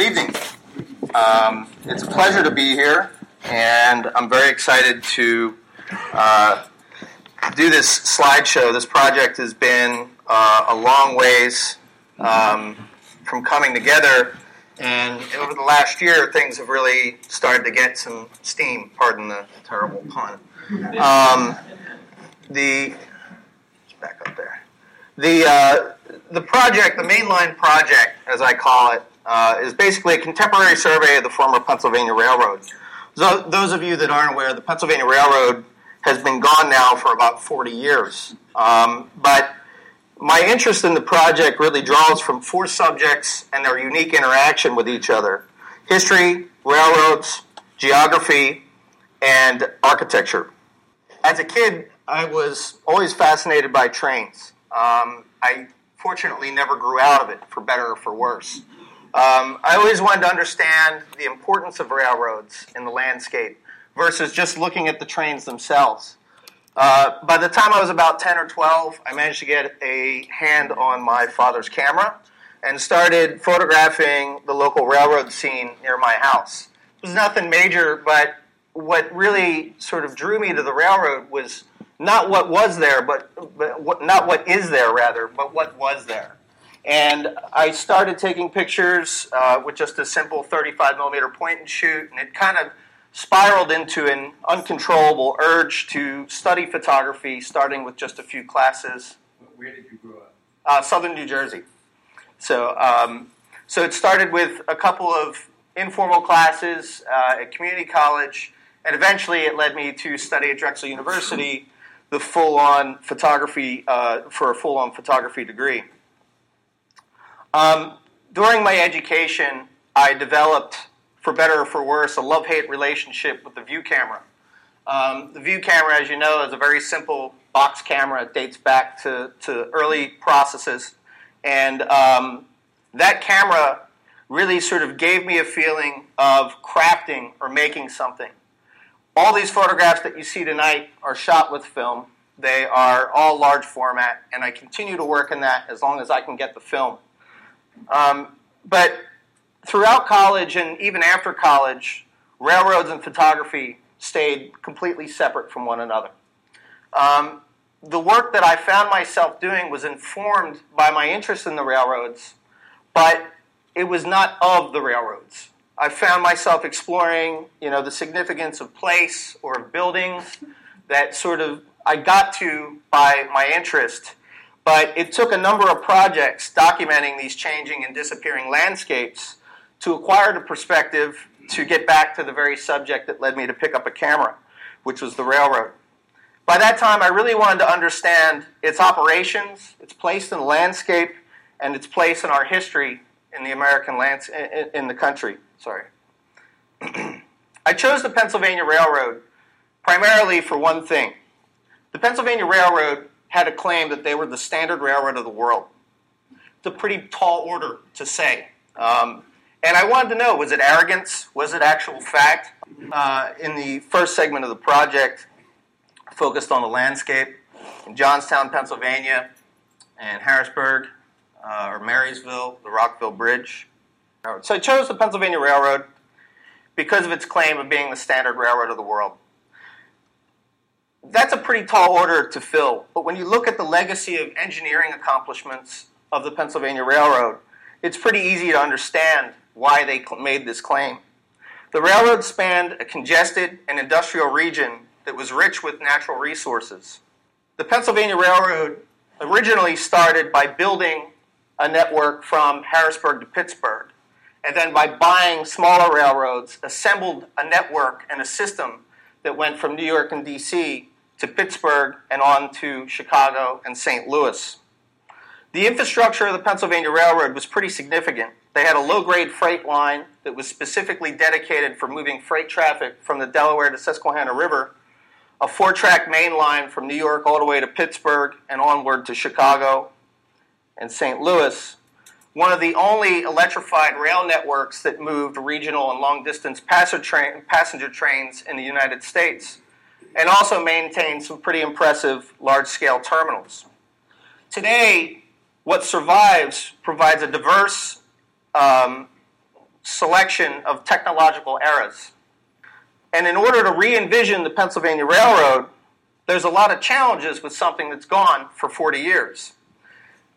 Good evening. It's a pleasure to be here, and I'm very excited to do this slideshow. This project has been a long ways from coming together, and over the last year, things have really started to get some steam. Pardon the terrible pun. Back up there. The project, the mainline project, as I call it, is basically a contemporary survey of the former Pennsylvania Railroad. So those of you that aren't aware, the Pennsylvania Railroad has been gone now for about 40 years. But my interest in the project really draws from four subjects and their unique interaction with each other: history, railroads, geography, and architecture. As a kid, I was always fascinated by trains. I fortunately never grew out of it, for better or for worse. I always wanted to understand the importance of railroads in the landscape versus just looking at the trains themselves. By the time I was about 10 or 12, I managed to get a hand on my father's camera and started photographing the local railroad scene near my house. It was nothing major, but what really sort of drew me to the railroad was not what was there, but what was there. And I started taking pictures with just a simple 35-millimeter point-and-shoot, and it kind of spiraled into an uncontrollable urge to study photography, starting with just a few classes. Where did you grow up? Southern New Jersey. So it started with a couple of informal classes at community college, and eventually it led me to study at Drexel University, the full-on photography, for a full-on photography degree. During my education, I developed, for better or for worse, a love-hate relationship with the view camera. The view camera, as you know, is a very simple box camera. It dates back to early processes, and that camera really sort of gave me a feeling of crafting or making something. All these photographs that you see tonight are shot with film. They are all large format, and I continue to work in that as long as I can get the film. But throughout college and even after college, railroads and photography stayed completely separate from one another. The work that I found myself doing was informed by my interest in the railroads, but it was not of the railroads. I found myself exploring, the significance of place or of buildings that sort of I got to by my interest. But it took a number of projects documenting these changing and disappearing landscapes to acquire the perspective to get back to the very subject that led me to pick up a camera, which was the railroad. By that time, I really wanted to understand its operations, its place in the landscape, and its place in our history in the American in the country. I chose the Pennsylvania Railroad primarily for one thing. The Pennsylvania Railroad had a claim that they were the standard railroad of the world. It's a pretty tall order to say. And I wanted to know, was it arrogance? Was it actual fact? In the first segment of the project, I focused on the landscape in Johnstown, Pennsylvania, and Harrisburg, or Marysville, the Rockville Bridge. So I chose the Pennsylvania Railroad because of its claim of being the standard railroad of the world. That's a pretty tall order to fill, but when you look at the legacy of engineering accomplishments of the Pennsylvania Railroad, it's pretty easy to understand why they made this claim. The railroad spanned a congested and industrial region that was rich with natural resources. The Pennsylvania Railroad originally started by building a network from Harrisburg to Pittsburgh, and then by buying smaller railroads, assembled a network and a system that went from New York and D.C. to Pittsburgh and on to Chicago and St. Louis. The infrastructure of the Pennsylvania Railroad was pretty significant. They had a low-grade freight line that was specifically dedicated for moving freight traffic from the Delaware to Susquehanna River, a four-track main line from New York all the way to Pittsburgh and onward to Chicago and St. Louis, one of the only electrified rail networks that moved regional and long-distance passenger trains in the United States, and also maintained some pretty impressive large-scale terminals. Today, what survives provides a diverse selection of technological eras. And in order to re-envision the Pennsylvania Railroad, there's a lot of challenges with something that's gone for 40 years.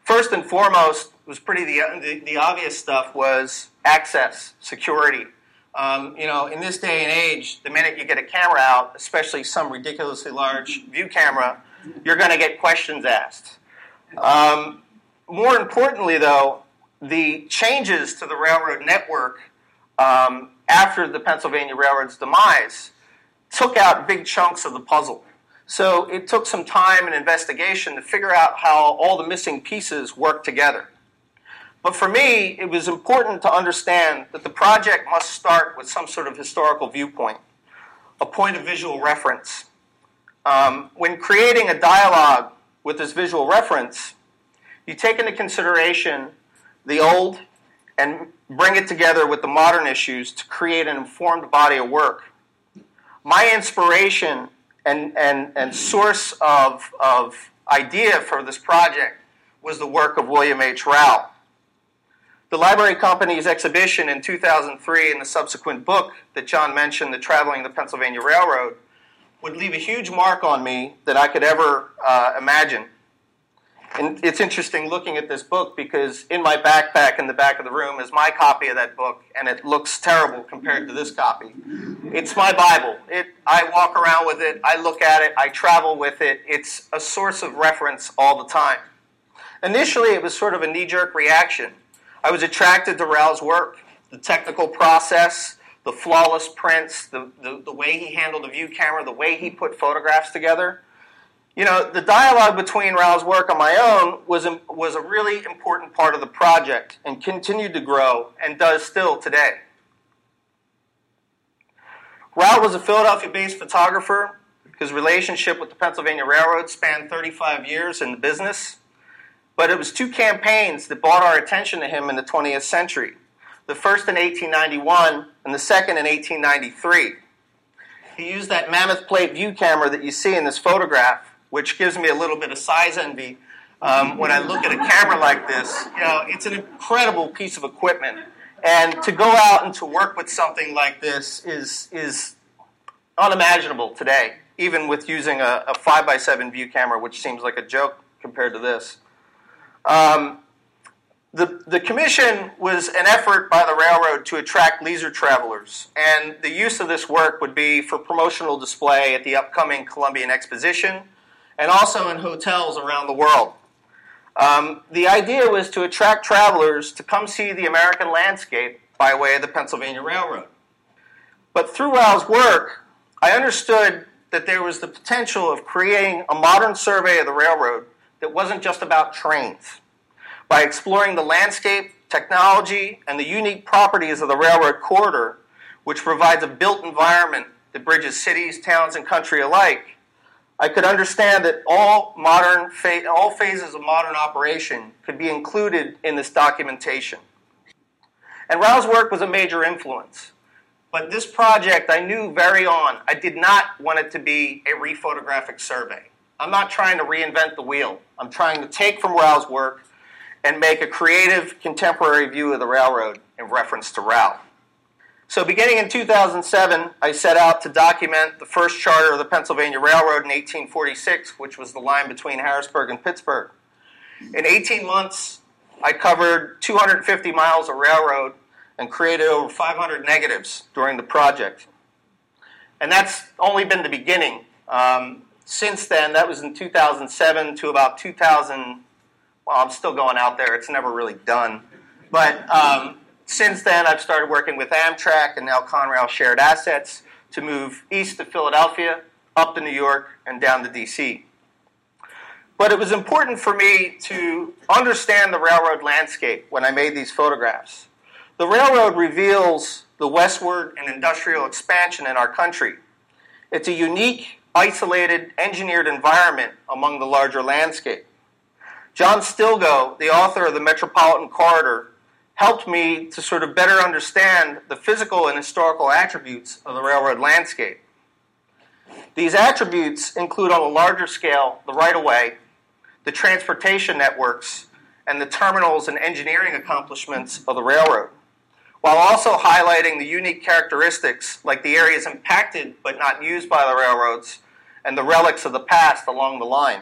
First and foremost, was pretty the obvious stuff was access, security. In this day and age, the minute you get a camera out, especially some ridiculously large view camera, you're going to get questions asked. More importantly, though, the changes to the railroad network after the Pennsylvania Railroad's demise took out big chunks of the puzzle. So it took some time and investigation to figure out how all the missing pieces work together. But for me, it was important to understand that the project must start with some sort of historical viewpoint, a point of visual reference. When creating a dialogue with this visual reference, you take into consideration the old and bring it together with the modern issues to create an informed body of work. My inspiration and source of idea for this project was the work of William H. Rau. The Library Company's exhibition in 2003 and the subsequent book that John mentioned, The Traveling the Pennsylvania Railroad, would leave a huge mark on me that I could ever imagine. And it's interesting looking at this book because in my backpack in the back of the room is my copy of that book, and it looks terrible compared to this copy. It's my Bible. I walk around with it. I look at it. I travel with it. It's a source of reference all the time. Initially, it was sort of a knee-jerk reaction. I was attracted to Rau's work, the technical process, the flawless prints, the way he handled the view camera, the way he put photographs together. You know, the dialogue between Rau's work and my own was a really important part of the project and continued to grow and does still today. Rau was a Philadelphia-based photographer. His relationship with the Pennsylvania Railroad spanned 35 years in the business. But it was two campaigns that brought our attention to him in the 20th century, the first in 1891 and the second in 1893. He used that mammoth plate view camera that you see in this photograph, which gives me a little bit of size envy when I look at a camera like this. You know, it's an incredible piece of equipment. And to go out and to work with something like this is unimaginable today, even with using a 5x7 view camera, which seems like a joke compared to this. The commission was an effort by the railroad to attract leisure travelers, and the use of this work would be for promotional display at the upcoming Columbian Exposition and also in hotels around the world. The idea was to attract travelers to come see the American landscape by way of the Pennsylvania Railroad. But through Rau's work, I understood that there was the potential of creating a modern survey of the railroad that wasn't just about trains. By exploring the landscape, technology, and the unique properties of the railroad corridor, which provides a built environment that bridges cities, towns, and country alike, I could understand that all phases of modern operation could be included in this documentation. And Rau's work was a major influence. But this project, I knew very on, I did not want it to be a rephotographic survey. I'm not trying to reinvent the wheel. I'm trying to take from Rau's work and make a creative, contemporary view of the railroad in reference to Rau. So beginning in 2007, I set out to document the first charter of the Pennsylvania Railroad in 1846, which was the line between Harrisburg and Pittsburgh. In 18 months, I covered 250 miles of railroad and created over 500 negatives during the project. And that's only been the beginning. Since then, that was in 2007 to about 2000, well, I'm still going out there. It's never really done. But since then, I've started working with Amtrak and now Conrail Shared Assets to move east to Philadelphia, up to New York, and down to D.C. But it was important for me to understand the railroad landscape when I made these photographs. The railroad reveals the westward and industrial expansion in our country. It's a unique, isolated, engineered environment among the larger landscape. John Stilgoe, the author of the Metropolitan Corridor, helped me to sort of better understand the physical and historical attributes of the railroad landscape. These attributes include on a larger scale the right-of-way, the transportation networks, and the terminals and engineering accomplishments of the railroad, while also highlighting the unique characteristics like the areas impacted but not used by the railroads and the relics of the past along the line.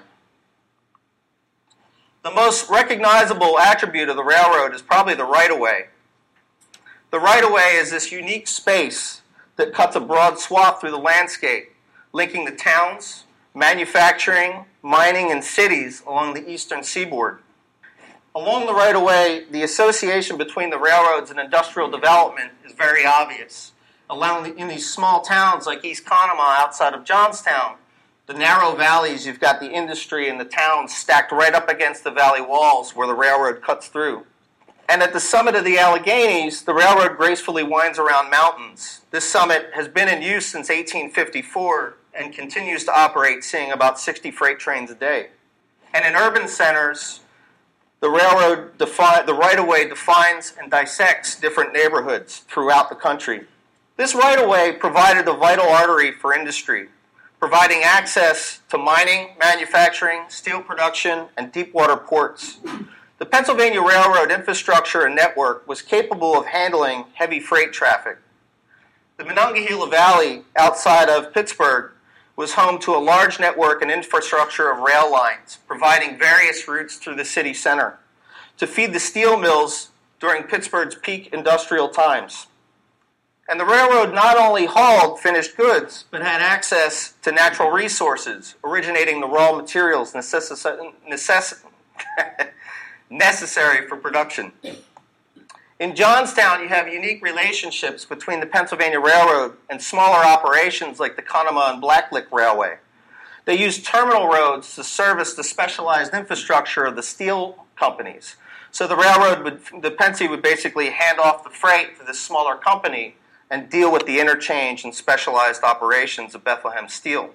The most recognizable attribute of the railroad is probably the right-of-way. The right-of-way is this unique space that cuts a broad swath through the landscape, linking the towns, manufacturing, mining, and cities along the eastern seaboard. Along the right-of-way, the association between the railroads and industrial development is very obvious. In these small towns like East Conemaugh outside of Johnstown, the narrow valleys, you've got the industry and the towns stacked right up against the valley walls where the railroad cuts through. And at the summit of the Alleghenies, the railroad gracefully winds around mountains. This summit has been in use since 1854 and continues to operate, seeing about 60 freight trains a day. And in urban centers, the right-of-way defines and dissects different neighborhoods throughout the country. This right-of-way provided a vital artery for industry, providing access to mining, manufacturing, steel production, and deepwater ports. The Pennsylvania Railroad infrastructure and network was capable of handling heavy freight traffic. The Monongahela Valley outside of Pittsburgh was home to a large network and infrastructure of rail lines, providing various routes through the city center to feed the steel mills during Pittsburgh's peak industrial times. And the railroad not only hauled finished goods, but had access to natural resources, originating the raw materials necessary for production. In Johnstown, you have unique relationships between the Pennsylvania Railroad and smaller operations like the Conemaugh and Blacklick Railway. They used terminal roads to service the specialized infrastructure of the steel companies. So the railroad, the Pennsy, would basically hand off the freight to this smaller company and deal with the interchange and specialized operations of Bethlehem Steel.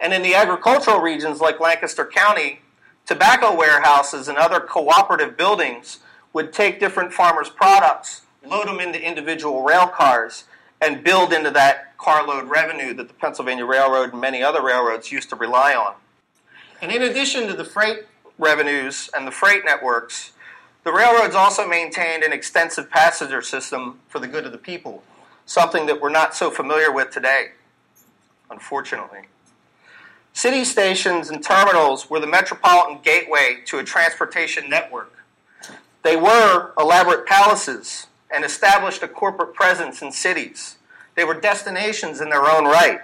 And in the agricultural regions like Lancaster County, tobacco warehouses and other cooperative buildings would take different farmers' products, load them into individual rail cars, and build into that carload revenue that the Pennsylvania Railroad and many other railroads used to rely on. And in addition to the freight revenues and the freight networks, the railroads also maintained an extensive passenger system for the good of the people, something that we're not so familiar with today, unfortunately. City stations and terminals were the metropolitan gateway to a transportation network. They were elaborate palaces and established a corporate presence in cities. They were destinations in their own right.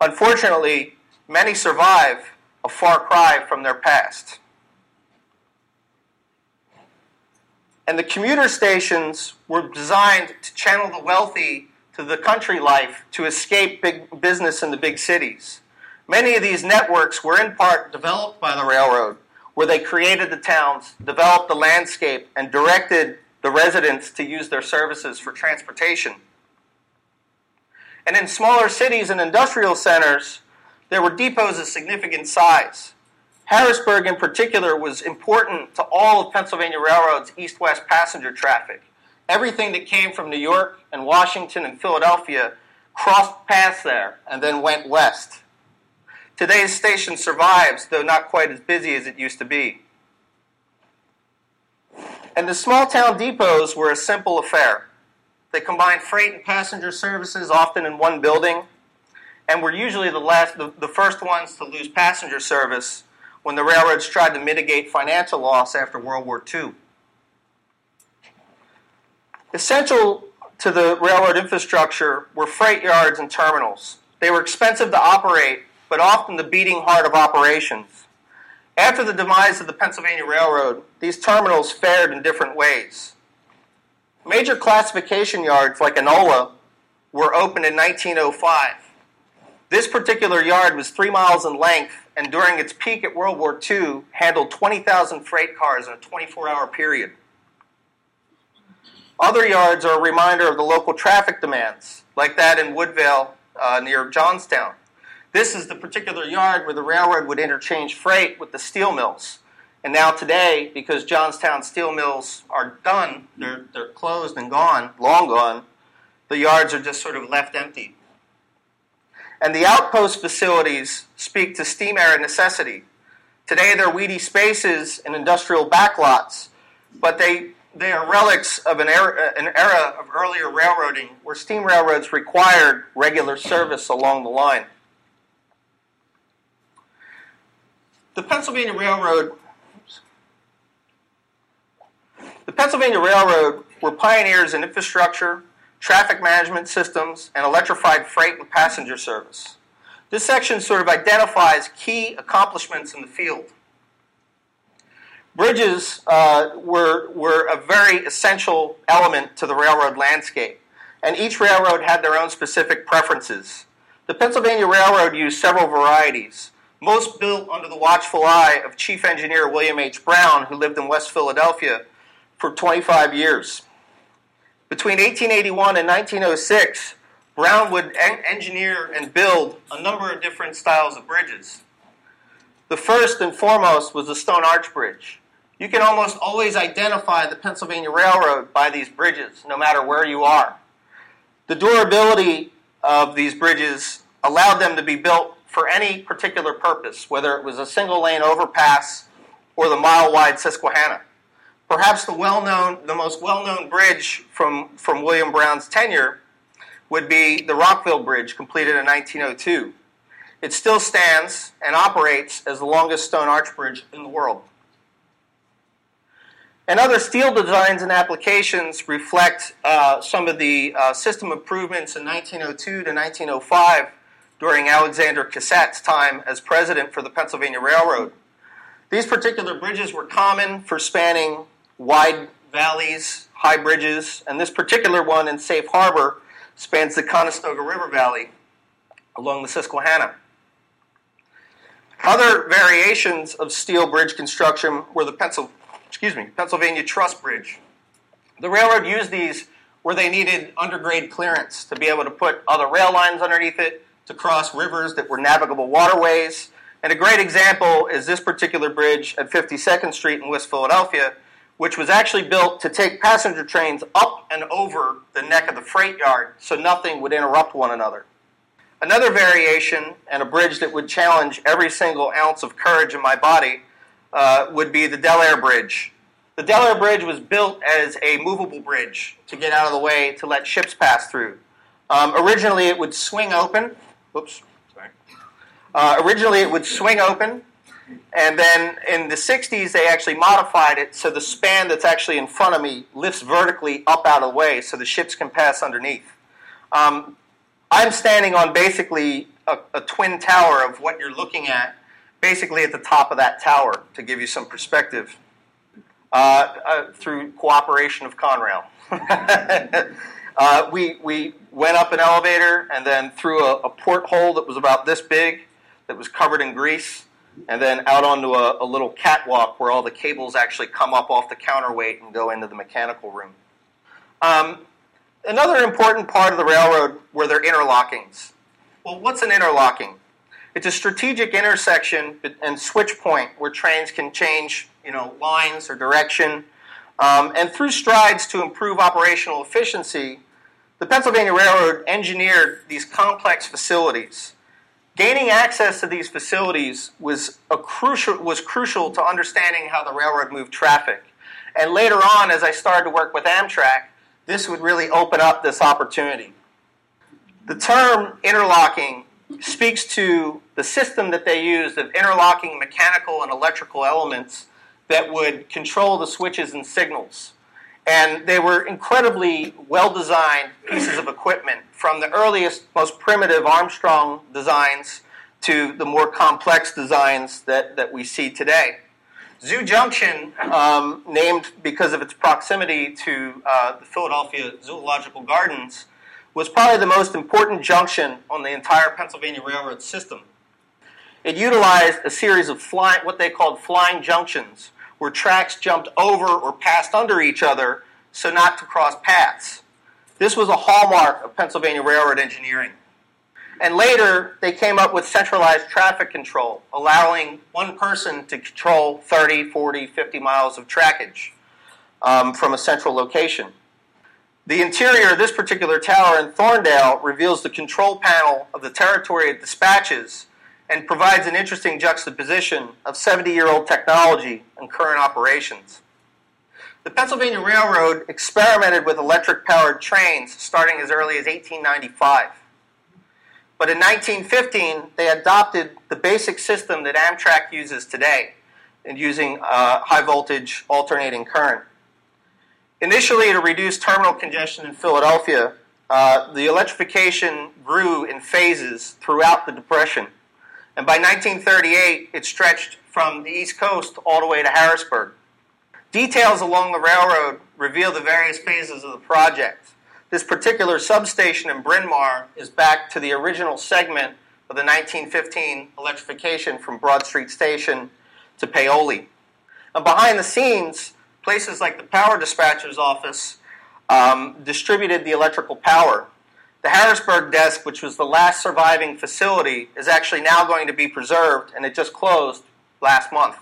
Unfortunately, many survive a far cry from their past. And the commuter stations were designed to channel the wealthy to the country life to escape big business in the big cities. Many of these networks were in part developed by the railroad, where they created the towns, developed the landscape, and directed the residents to use their services for transportation. And in smaller cities and industrial centers, there were depots of significant size. Harrisburg, in particular, was important to all of Pennsylvania Railroad's east-west passenger traffic. Everything that came from New York and Washington and Philadelphia crossed past there and then went west. Today's station survives, though not quite as busy as it used to be. And the small-town depots were a simple affair. They combined freight and passenger services, often in one building, and were usually the first ones to lose passenger service when the railroads tried to mitigate financial loss after World War II. Essential to the railroad infrastructure were freight yards and terminals. They were expensive to operate, but often the beating heart of operations. After the demise of the Pennsylvania Railroad, these terminals fared in different ways. Major classification yards like Enola were opened in 1905. This particular yard was 3 miles in length, and during its peak at World War II, handled 20,000 freight cars in a 24-hour period. Other yards are a reminder of the local traffic demands, like that in Woodvale near Johnstown. This is the particular yard where the railroad would interchange freight with the steel mills. And now today, because Johnstown steel mills are done, they're closed and gone, long gone, the yards are just sort of left empty. And the outpost facilities speak to steam era necessity. Today, they're weedy spaces and industrial backlots, but they They are relics of an era of earlier railroading where steam railroads required regular service along the line. The Pennsylvania Railroad were pioneers in infrastructure, traffic management systems, and electrified freight and passenger service. This section sort of identifies key accomplishments in the field. Bridges were a very essential element to the railroad landscape, and each railroad had their own specific preferences. The Pennsylvania Railroad used several varieties, most built under the watchful eye of Chief Engineer William H. Brown, who lived in West Philadelphia for 25 years. Between 1881 and 1906, Brown would engineer and build a number of different styles of bridges. The first and foremost was the Stone Arch Bridge. You can almost always identify the Pennsylvania Railroad by these bridges, no matter where you are. The durability of these bridges allowed them to be built for any particular purpose, whether it was a single-lane overpass or the mile-wide Susquehanna. Perhaps the most well-known bridge from William Brown's tenure would be the Rockville Bridge, completed in 1902. It still stands and operates as the longest stone arch bridge in the world. And other steel designs and applications reflect some of the system improvements in 1902 to 1905 during Alexander Cassatt's time as president for the Pennsylvania Railroad. These particular bridges were common for spanning wide valleys, high bridges, and this particular one in Safe Harbor spans the Conestoga River Valley along the Susquehanna. Other variations of steel bridge construction were the Pennsylvania Truss Bridge. The railroad used these where they needed undergrade clearance to be able to put other rail lines underneath it, to cross rivers that were navigable waterways. And a great example is this particular bridge at 52nd Street in West Philadelphia, which was actually built to take passenger trains up and over the neck of the freight yard so nothing would interrupt one another. Another variation, and a bridge that would challenge every single ounce of courage in my body, would be the Del Air Bridge. The Del Air Bridge was built as a movable bridge to get out of the way to let ships pass through. Originally, it would swing open. Originally, it would swing open, and then in the 60s, they actually modified it so the span that's actually in front of me lifts vertically up out of the way so the ships can pass underneath. I'm standing on basically a twin tower of what you're looking at, basically at the top of that tower, to give you some perspective, through cooperation of Conrail. We went up an elevator and then through a porthole that was about this big, that was covered in grease, and then out onto a little catwalk where all the cables actually come up off the counterweight and go into the mechanical room. Another important part of the railroad were their interlockings. Well, what's an interlocking? It's a strategic intersection and switch point where trains can change, lines or direction. And through strides to improve operational efficiency, the Pennsylvania Railroad engineered these complex facilities. Gaining access to these facilities was crucial to understanding how the railroad moved traffic. And later on, as I started to work with Amtrak, this would really open up this opportunity. The term interlocking speaks to the system that they used of interlocking mechanical and electrical elements that would control the switches and signals. And they were incredibly well-designed pieces of equipment, from the earliest, most primitive Armstrong designs to the more complex designs that we see today. Zoo Junction, named because of its proximity to the Philadelphia Zoological Gardens, was probably the most important junction on the entire Pennsylvania Railroad system. It utilized a series of what they called flying junctions, where tracks jumped over or passed under each other so not to cross paths. This was a hallmark of Pennsylvania Railroad engineering. And later, they came up with centralized traffic control, allowing one person to control 30, 40, 50 miles of trackage from a central location. The interior of this particular tower in Thorndale reveals the control panel of the territory it dispatches and provides an interesting juxtaposition of 70-year-old technology and current operations. The Pennsylvania Railroad experimented with electric-powered trains starting as early as 1895. But in 1915, they adopted the basic system that Amtrak uses today, and using high-voltage alternating current. Initially, to reduce terminal congestion in Philadelphia, the electrification grew in phases throughout the Depression. And by 1938, it stretched from the East Coast all the way to Harrisburg. Details along the railroad reveal the various phases of the project. This particular substation in Bryn Mawr is back to the original segment of the 1915 electrification from Broad Street Station to Paoli. And behind the scenes, places like the power dispatcher's office distributed the electrical power. The Harrisburg desk, which was the last surviving facility, is actually now going to be preserved, and it just closed last month.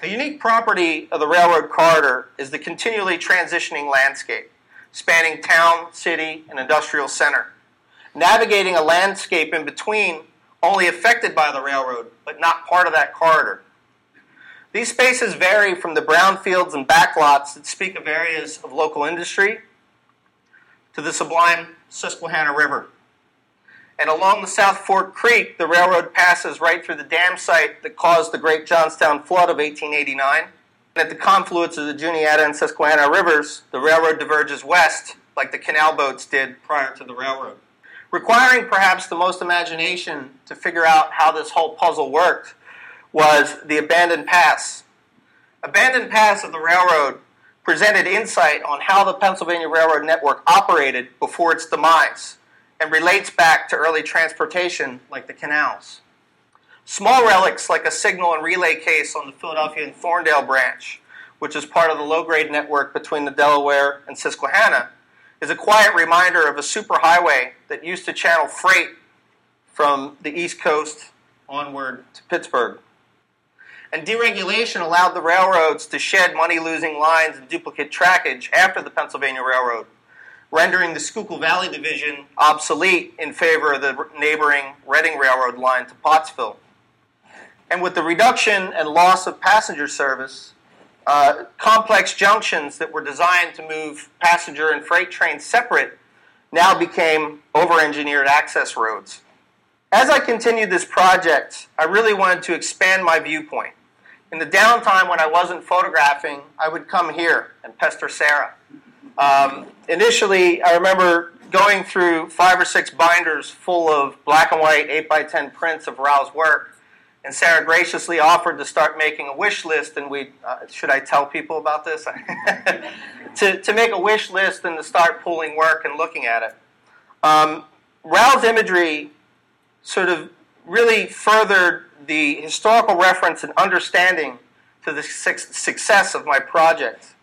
The unique property of the railroad corridor is the continually transitioning landscape, spanning town, city, and industrial center. Navigating a landscape in between, only affected by the railroad, but not part of that corridor. These spaces vary from the brownfields and backlots that speak of areas of local industry to the sublime Susquehanna River. And along the South Fork Creek, the railroad passes right through the dam site that caused the Great Johnstown Flood of 1889. And at the confluence of the Juniata and Susquehanna Rivers, the railroad diverges west, like the canal boats did prior to the railroad. Requiring perhaps the most imagination to figure out how this whole puzzle worked was the abandoned pass. Abandoned pass of the railroad presented insight on how the Pennsylvania Railroad network operated before its demise, and relates back to early transportation like the canals. Small relics like a signal and relay case on the Philadelphia and Thorndale branch, which is part of the low-grade network between the Delaware and Susquehanna, is a quiet reminder of a superhighway that used to channel freight from the East Coast onward to Pittsburgh. And deregulation allowed the railroads to shed money-losing lines and duplicate trackage after the Pennsylvania Railroad, rendering the Schuylkill Valley Division obsolete in favor of the neighboring Reading Railroad line to Pottsville. And with the reduction and loss of passenger service, complex junctions that were designed to move passenger and freight trains separate now became over-engineered access roads. As I continued this project, I really wanted to expand my viewpoint. In the downtime when I wasn't photographing, I would come here and pester Sarah. Initially, I remember going through 5 or 6 binders full of black and white 8x10 prints of Rau's work, and Sarah graciously offered to start making a wish list, and we should I tell people about this? to make a wish list and to start pulling work and looking at it. Rau's imagery sort of really furthered the historical reference and understanding to the success of my project.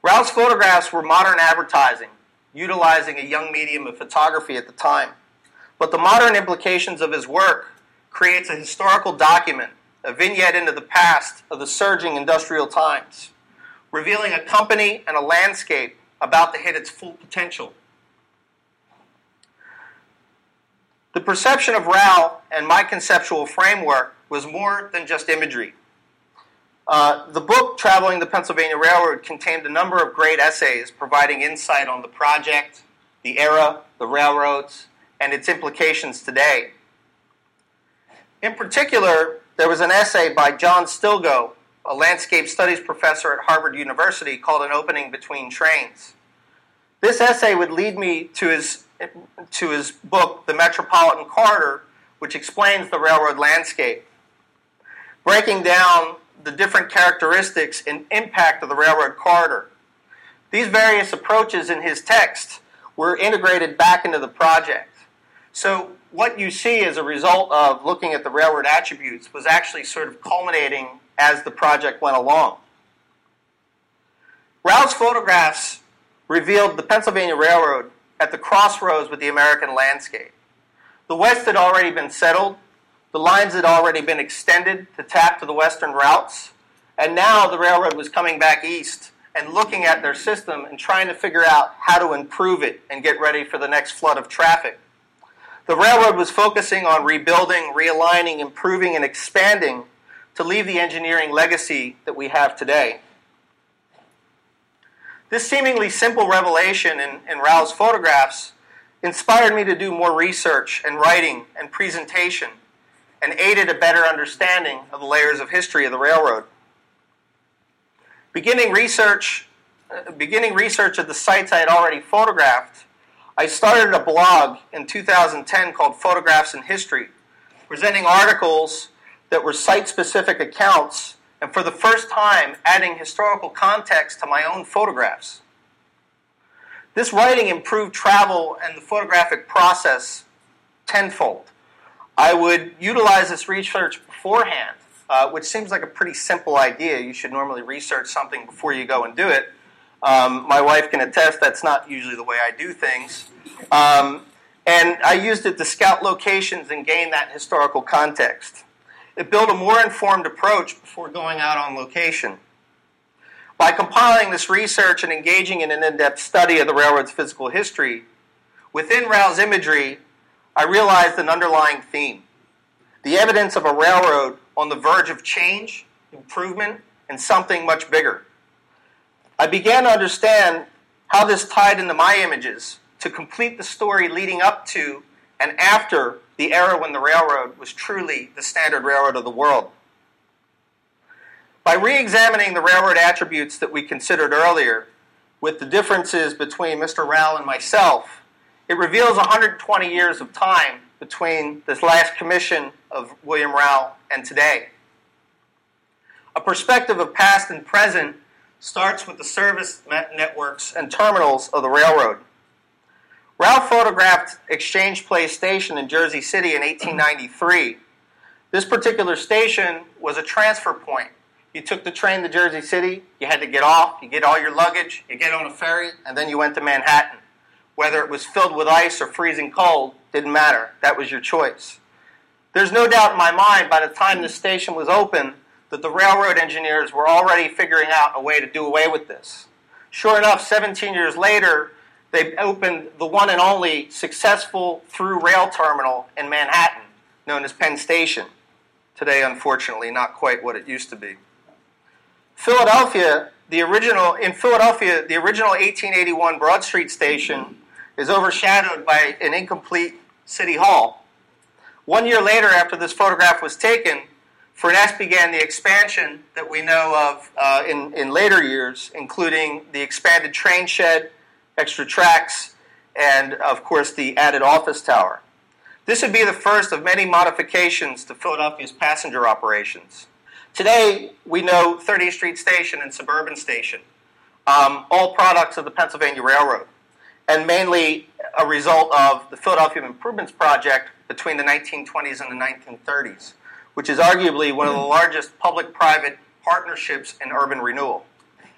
Rau's photographs were modern advertising, utilizing a young medium of photography at the time. But the modern implications of his work creates a historical document, a vignette into the past of the surging industrial times, revealing a company and a landscape about to hit its full potential. The perception of Rau and my conceptual framework was more than just imagery. The book, Traveling the Pennsylvania Railroad, contained a number of great essays providing insight on the project, the era, the railroads, and its implications today. In particular, there was an essay by John Stilgoe, a landscape studies professor at Harvard University, called An Opening Between Trains. This essay would lead me to his book, The Metropolitan Corridor, which explains the railroad landscape, breaking down the different characteristics and impact of the railroad corridor. These various approaches in his text were integrated back into the project. So what you see as a result of looking at the railroad attributes was actually sort of culminating as the project went along. Rau's photographs revealed the Pennsylvania Railroad at the crossroads with the American landscape. The West had already been settled. The lines had already been extended to tap to the western routes, and now the railroad was coming back east and looking at their system and trying to figure out how to improve it and get ready for the next flood of traffic. The railroad was focusing on rebuilding, realigning, improving, and expanding to leave the engineering legacy that we have today. This seemingly simple revelation in Rau's photographs inspired me to do more research and writing and presentation, and aided a better understanding of the layers of history of the railroad. Beginning research of the sites I had already photographed, I started a blog in 2010 called Photographs in History, presenting articles that were site-specific accounts, and for the first time adding historical context to my own photographs. This writing improved travel and the photographic process tenfold. I would utilize this research beforehand, which seems like a pretty simple idea. You should normally research something before you go and do it. My wife can attest that's not usually the way I do things. And I used it to scout locations and gain that historical context. It built a more informed approach before going out on location. By compiling this research and engaging in an in-depth study of the railroad's physical history, within Rau's imagery, I realized an underlying theme: the evidence of a railroad on the verge of change, improvement, and something much bigger. I began to understand how this tied into my images to complete the story leading up to and after the era when the railroad was truly the standard railroad of the world. By re-examining the railroad attributes that we considered earlier, with the differences between Mr. Rau and myself, it reveals 120 years of time between this last commission of William Rau and today. A perspective of past and present starts with the service networks and terminals of the railroad. Rau photographed Exchange Place Station in Jersey City in 1893. This particular station was a transfer point. You took the train to Jersey City, you had to get off, you get all your luggage, you get on a ferry, and then you went to Manhattan. Whether it was filled with ice or freezing cold, didn't matter. That was your choice. There's no doubt in my mind by the time this station was open that the railroad engineers were already figuring out a way to do away with this. Sure enough, 17 years later, they opened the one and only successful through-rail terminal in Manhattan, known as Penn Station. Today, unfortunately, not quite what it used to be. In Philadelphia, the original 1881 Broad Street Station is overshadowed by an incomplete City Hall. 1 year later, after this photograph was taken, Furness began the expansion that we know of in later years, including the expanded train shed, extra tracks, and, of course, the added office tower. This would be the first of many modifications to Philadelphia's passenger operations. Today, we know 30th Street Station and Suburban Station, all products of the Pennsylvania Railroad, and mainly a result of the Philadelphia Improvements Project between the 1920s and the 1930s, which is arguably one of the largest public-private partnerships in urban renewal.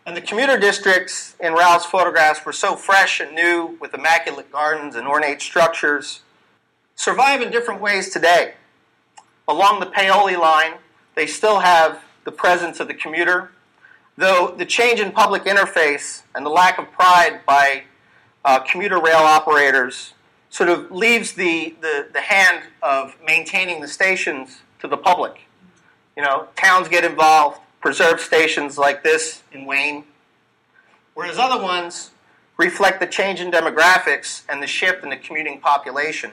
And the commuter districts in Rau's photographs were so fresh and new, with immaculate gardens and ornate structures, survive in different ways today. Along the Paoli line, they still have the presence of the commuter, though the change in public interface and the lack of pride by commuter rail operators sort of leaves the hand of maintaining the stations to the public. You know, towns get involved, preserve stations like this in Wayne, whereas other ones reflect the change in demographics and the shift in the commuting population.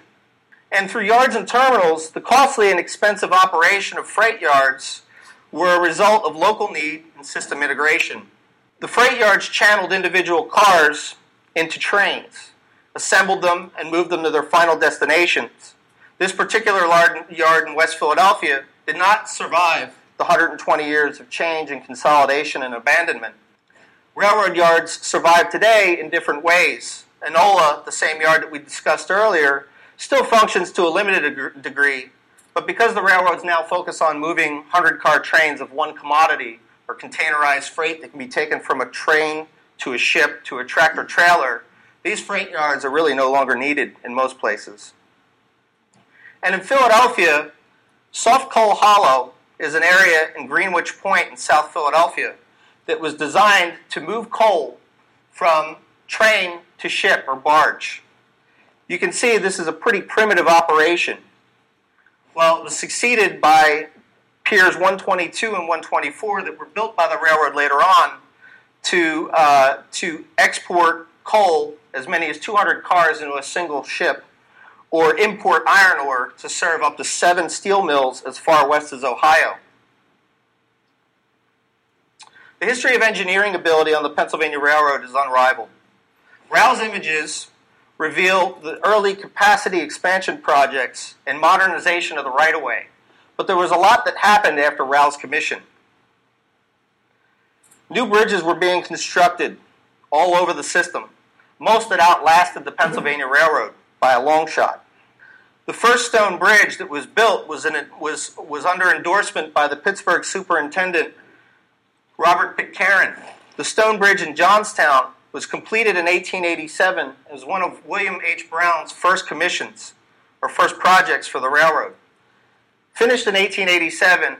And through yards and terminals, the costly and expensive operation of freight yards were a result of local need and system integration. The freight yards channeled individual cars into trains, assembled them, and moved them to their final destinations. This particular yard in West Philadelphia did not survive the 120 years of change and consolidation and abandonment. Railroad yards survive today in different ways. Enola, the same yard that we discussed earlier, still functions to a limited degree, but because the railroads now focus on moving 100-car trains of one commodity or containerized freight that can be taken from a train to a ship to a tractor-trailer, these freight yards are really no longer needed in most places. And in Philadelphia, Soft Coal Hollow is an area in Greenwich Point in South Philadelphia that was designed to move coal from train to ship or barge. You can see this is a pretty primitive operation. Well, it was succeeded by Piers 122 and 124 that were built by the railroad later on to export coal, as many as 200 cars into a single ship, or import iron ore to serve up to 7 steel mills as far west as Ohio. The history of engineering ability on the Pennsylvania Railroad is unrivaled. Rau's images reveal the early capacity expansion projects and modernization of the right-of-way, but there was a lot that happened after Rau's commission. New bridges were being constructed all over the system, most that outlasted the Pennsylvania Railroad by a long shot. The first stone bridge that was built was under endorsement by the Pittsburgh superintendent, Robert Pitcairn. The stone bridge in Johnstown was completed in 1887 as one of William H. Brown's first commissions, or first projects for the railroad. Finished in 1887,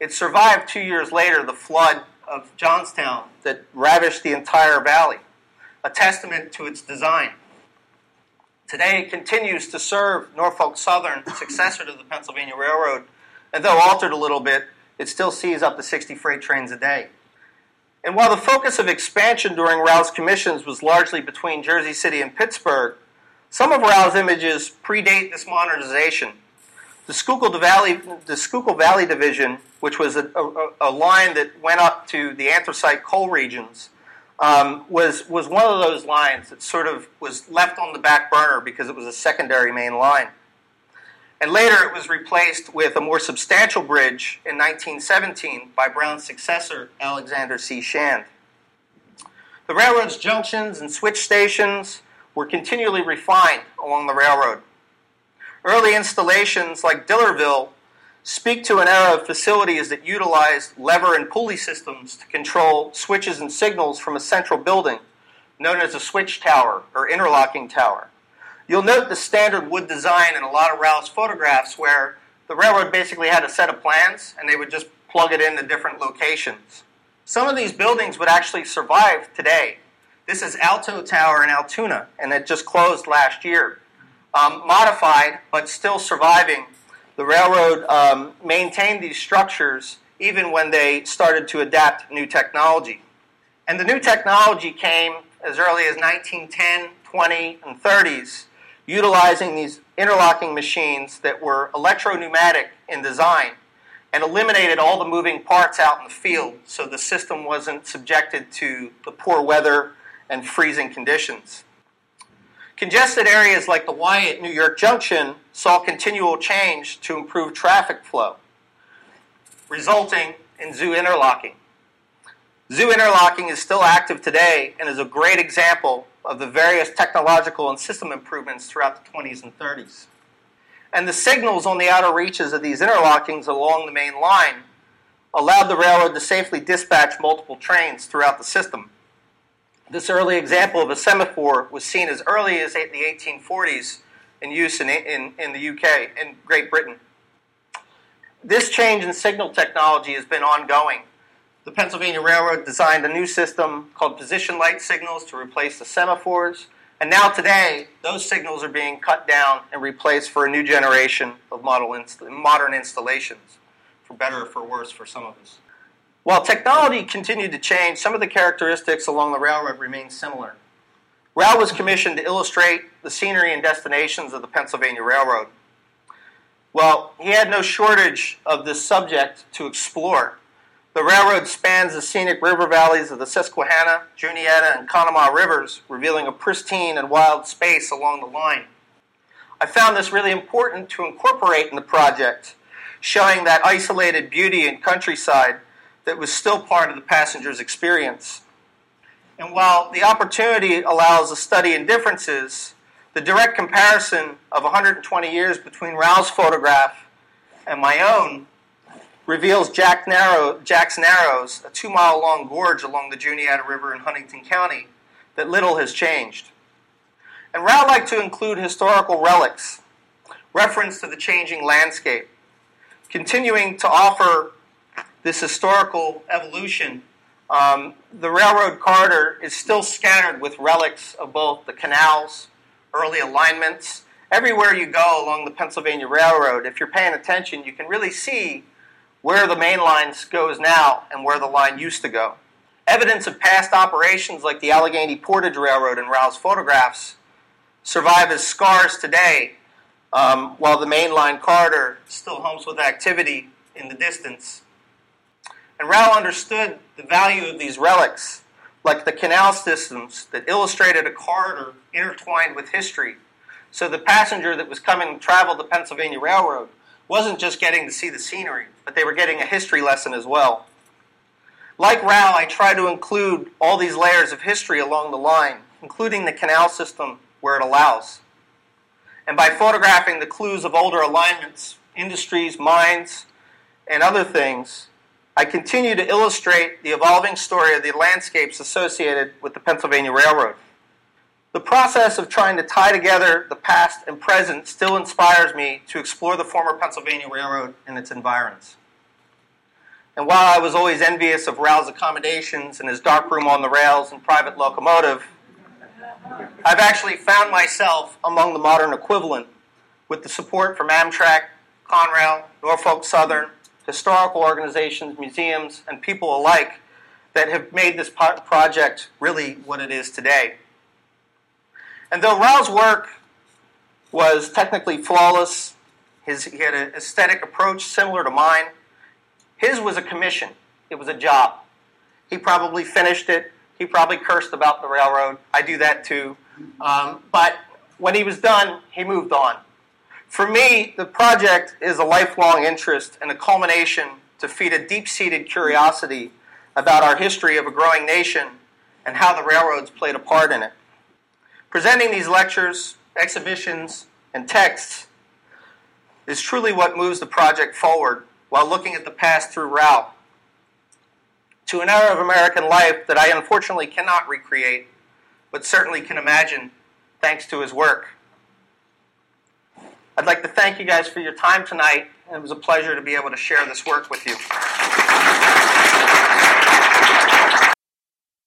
it survived 2 years later the flood of Johnstown that ravished the entire valley, a testament to its design. Today it continues to serve Norfolk Southern, successor to the Pennsylvania Railroad, and though altered a little bit, it still sees up to 60 freight trains a day. And while the focus of expansion during Rau's commissions was largely between Jersey City and Pittsburgh, some of Rau's images predate this modernization. The Schuylkill Valley Division, which was a line that went up to the anthracite coal regions, was one of those lines that sort of was left on the back burner because it was a secondary main line. And later it was replaced with a more substantial bridge in 1917 by Brown's successor, Alexander C. Shand. The railroad's junctions and switch stations were continually refined along the railroad. Early installations like Dillerville speak to an era of facilities that utilized lever and pulley systems to control switches and signals from a central building known as a switch tower or interlocking tower. You'll note the standard wood design in a lot of Rau's photographs where the railroad basically had a set of plans and they would just plug it into different locations. Some of these buildings would actually survive today. This is Alto Tower in Altoona, and it just closed last year. Modified, but still surviving, the railroad maintained these structures even when they started to adapt new technology. And the new technology came as early as 1910, 20, and 30s, utilizing these interlocking machines that were electro-pneumatic in design and eliminated all the moving parts out in the field so the system wasn't subjected to the poor weather and freezing conditions. Congested areas like the Y at New York Junction saw continual change to improve traffic flow, resulting in zoo interlocking. Zoo interlocking is still active today and is a great example of the various technological and system improvements throughout the 20s and 30s. And the signals on the outer reaches of these interlockings along the main line allowed the railroad to safely dispatch multiple trains throughout the system. This early example of a semaphore was seen as early as the 1840s in use in the UK, in Great Britain. This change in signal technology has been ongoing. The Pennsylvania Railroad designed a new system called position light signals to replace the semaphores, and now today, those signals are being cut down and replaced for a new generation of modern installations, for better or for worse for some of us. While technology continued to change, some of the characteristics along the railroad remained similar. Rau was commissioned to illustrate the scenery and destinations of the Pennsylvania Railroad. Well, he had no shortage of this subject to explore. The railroad spans the scenic river valleys of the Susquehanna, Juniata, and Conemaugh rivers, revealing a pristine and wild space along the line. I found this really important to incorporate in the project, showing that isolated beauty and countryside that was still part of the passenger's experience. And while the opportunity allows a study in differences, the direct comparison of 120 years between Rau's photograph and my own reveals Jack's Narrows, a 2-mile-long gorge along the Juniata River in Huntington County, that little has changed. And Rau liked to include historical relics, reference to the changing landscape, continuing to offer this historical evolution. The railroad corridor is still scattered with relics of both the canals, early alignments. Everywhere you go along the Pennsylvania Railroad, if you're paying attention, you can really see where the main line goes now and where the line used to go. Evidence of past operations like the Allegheny Portage Railroad in Rau's photographs survive as scars today, while the main line corridor still hums with activity in the distance. And Rau understood the value of these relics, like the canal systems that illustrated a corridor intertwined with history. So the passenger that was coming to travel the Pennsylvania Railroad wasn't just getting to see the scenery, but they were getting a history lesson as well. Like Rau, I try to include all these layers of history along the line, including the canal system where it allows. And by photographing the clues of older alignments, industries, mines, and other things, I continue to illustrate the evolving story of the landscapes associated with the Pennsylvania Railroad. The process of trying to tie together the past and present still inspires me to explore the former Pennsylvania Railroad and its environs. And while I was always envious of Rau's accommodations and his dark room on the rails and private locomotive, I've actually found myself among the modern equivalent, with the support from Amtrak, Conrail, Norfolk Southern, historical organizations, museums, and people alike that have made this project really what it is today. And though Rau's work was technically flawless, he had an aesthetic approach similar to mine, his was a commission. It was a job. He probably finished it. He probably cursed about the railroad. I do that too. But when he was done, he moved on. For me, the project is a lifelong interest and a culmination to feed a deep-seated curiosity about our history of a growing nation and how the railroads played a part in it. Presenting these lectures, exhibitions, and texts is truly what moves the project forward while looking at the past through Rau. To an era of American life that I unfortunately cannot recreate, but certainly can imagine thanks to his work. I'd like to thank you guys for your time tonight. It was a pleasure to be able to share this work with you.